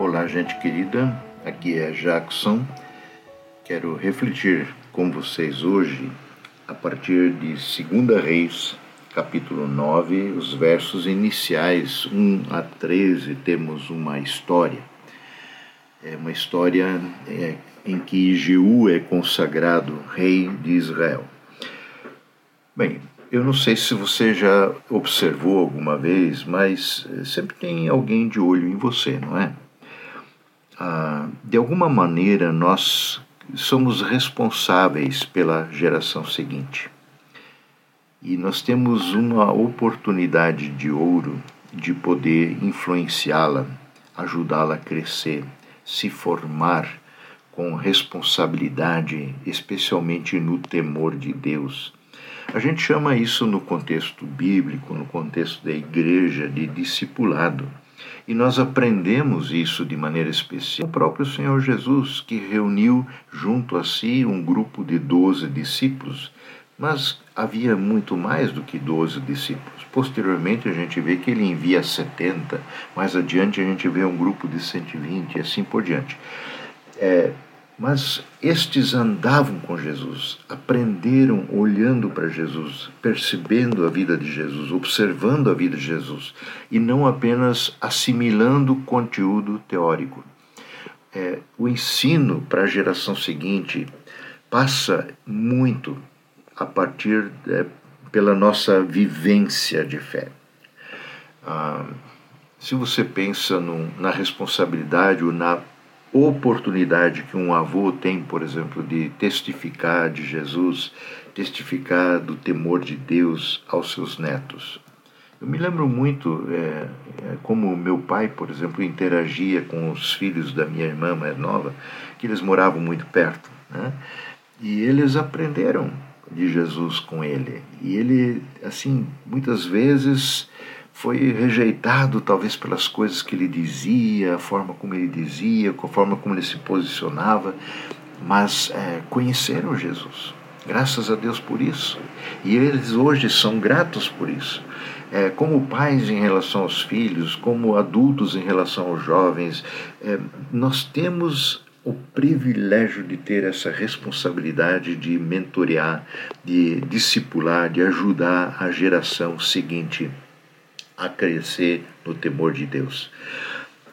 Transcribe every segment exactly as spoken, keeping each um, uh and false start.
Olá, gente querida, aqui é Jackson. Quero refletir com vocês hoje a partir de Segunda Reis, capítulo nove, os versos iniciais um a treze. Temos uma história, é uma história em que Jeú é consagrado rei de Israel. Bem, eu não sei se você já observou alguma vez, mas sempre tem alguém de olho em você, não é? Ah, de alguma maneira, nós somos responsáveis pela geração seguinte. E nós temos uma oportunidade de ouro de poder influenciá-la, ajudá-la a crescer, se formar com responsabilidade, especialmente no temor de Deus. A gente chama isso no contexto bíblico, no contexto da igreja, de discipulado. E nós aprendemos isso de maneira especial. O próprio Senhor Jesus, que reuniu junto a si um grupo de doze discípulos, mas havia muito mais do que doze discípulos. Posteriormente a gente vê que ele envia setenta, mais adiante a gente vê um grupo de cento e vinte e assim por diante. É... Mas estes andavam com Jesus, aprenderam olhando para Jesus, percebendo a vida de Jesus, observando a vida de Jesus, e não apenas assimilando conteúdo teórico. É, o ensino para a geração seguinte passa muito a partir é, pela nossa vivência de fé. Ah, se você pensa no, na responsabilidade ou na oportunidade que um avô tem, por exemplo, de testificar de Jesus, testificar do temor de Deus aos seus netos. Eu me lembro muito é, como meu pai, por exemplo, interagia com os filhos da minha irmã mais nova, que eles moravam muito perto, né? E eles aprenderam de Jesus com ele. E ele, assim, muitas vezes foi rejeitado talvez pelas coisas que ele dizia, a forma como ele dizia, a forma como ele se posicionava, mas é, conheceram Jesus, graças a Deus por isso, e eles hoje são gratos por isso. É, como pais em relação aos filhos, como adultos em relação aos jovens, é, nós temos o privilégio de ter essa responsabilidade de mentorear, de discipular, de ajudar a geração seguinte a crescer no temor de Deus.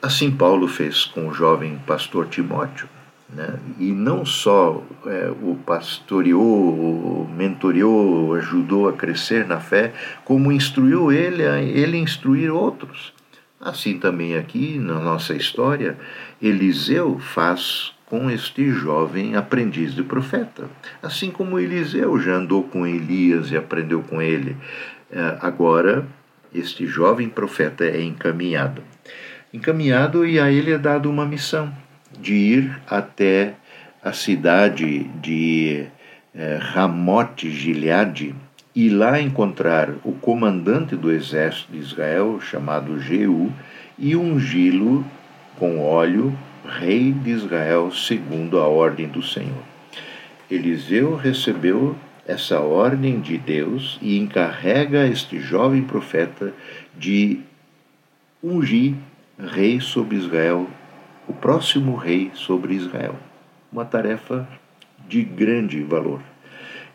Assim Paulo fez com o jovem pastor Timóteo, né? E não só é, o pastoreou, o mentoreou, ajudou a crescer na fé, como instruiu ele a ele instruir outros. Assim também aqui na nossa história, Eliseu faz com este jovem aprendiz de profeta. Assim como Eliseu já andou com Elias e aprendeu com ele, é, agora este jovem profeta é encaminhado. Encaminhado e a ele é dado uma missão de ir até a cidade de eh, Ramote-Gileade e lá encontrar o comandante do exército de Israel, chamado Jeú, e ungí-lo com óleo, rei de Israel, segundo a ordem do Senhor. Eliseu recebeu essa ordem de Deus e encarrega este jovem profeta de ungir rei sobre Israel, o próximo rei sobre Israel. Uma tarefa de grande valor.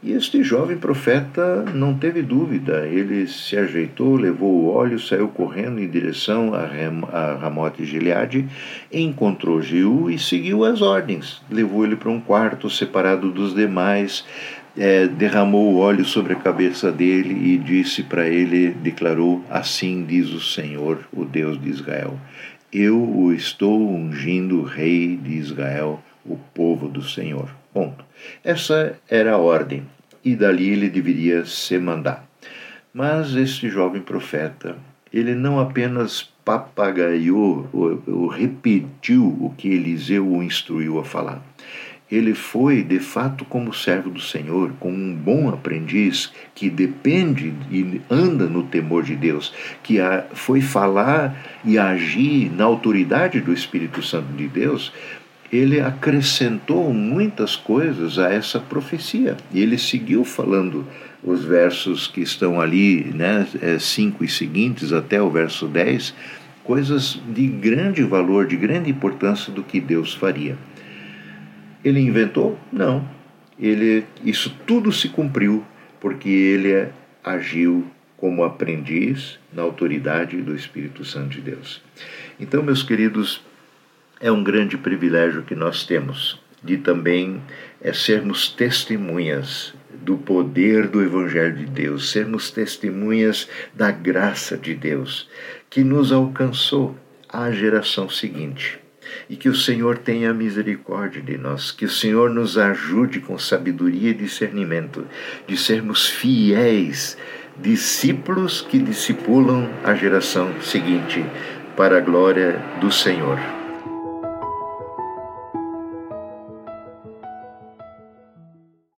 E este jovem profeta não teve dúvida, ele se ajeitou, levou o óleo, saiu correndo em direção a, Ram- a Ramote-Gileade, encontrou Jeú e seguiu as ordens. Levou ele para um quarto separado dos demais, É, derramou o óleo sobre a cabeça dele e disse para ele, declarou, assim diz o Senhor, o Deus de Israel, eu o estou ungindo rei de Israel, o povo do Senhor. Ponto. Essa era a ordem, e dali ele deveria se mandar. Mas este jovem profeta, ele não apenas papagaiou ou, ou repetiu o que Eliseu o instruiu a falar. Ele foi, de fato, como servo do Senhor, como um bom aprendiz que depende e anda no temor de Deus, que foi falar e agir na autoridade do Espírito Santo de Deus. Ele acrescentou muitas coisas a essa profecia. E ele seguiu falando os versos que estão ali, né, cinco e seguintes até o verso dez, coisas de grande valor, de grande importância do que Deus faria. Ele inventou? Não. Ele, isso tudo se cumpriu porque ele agiu como aprendiz na autoridade do Espírito Santo de Deus. Então, meus queridos, é um grande privilégio que nós temos de também é, sermos testemunhas do poder do Evangelho de Deus, sermos testemunhas da graça de Deus, que nos alcançou à geração seguinte. E que o Senhor tenha misericórdia de nós, que o Senhor nos ajude com sabedoria e discernimento, de sermos fiéis, discípulos que discipulam a geração seguinte, para a glória do Senhor.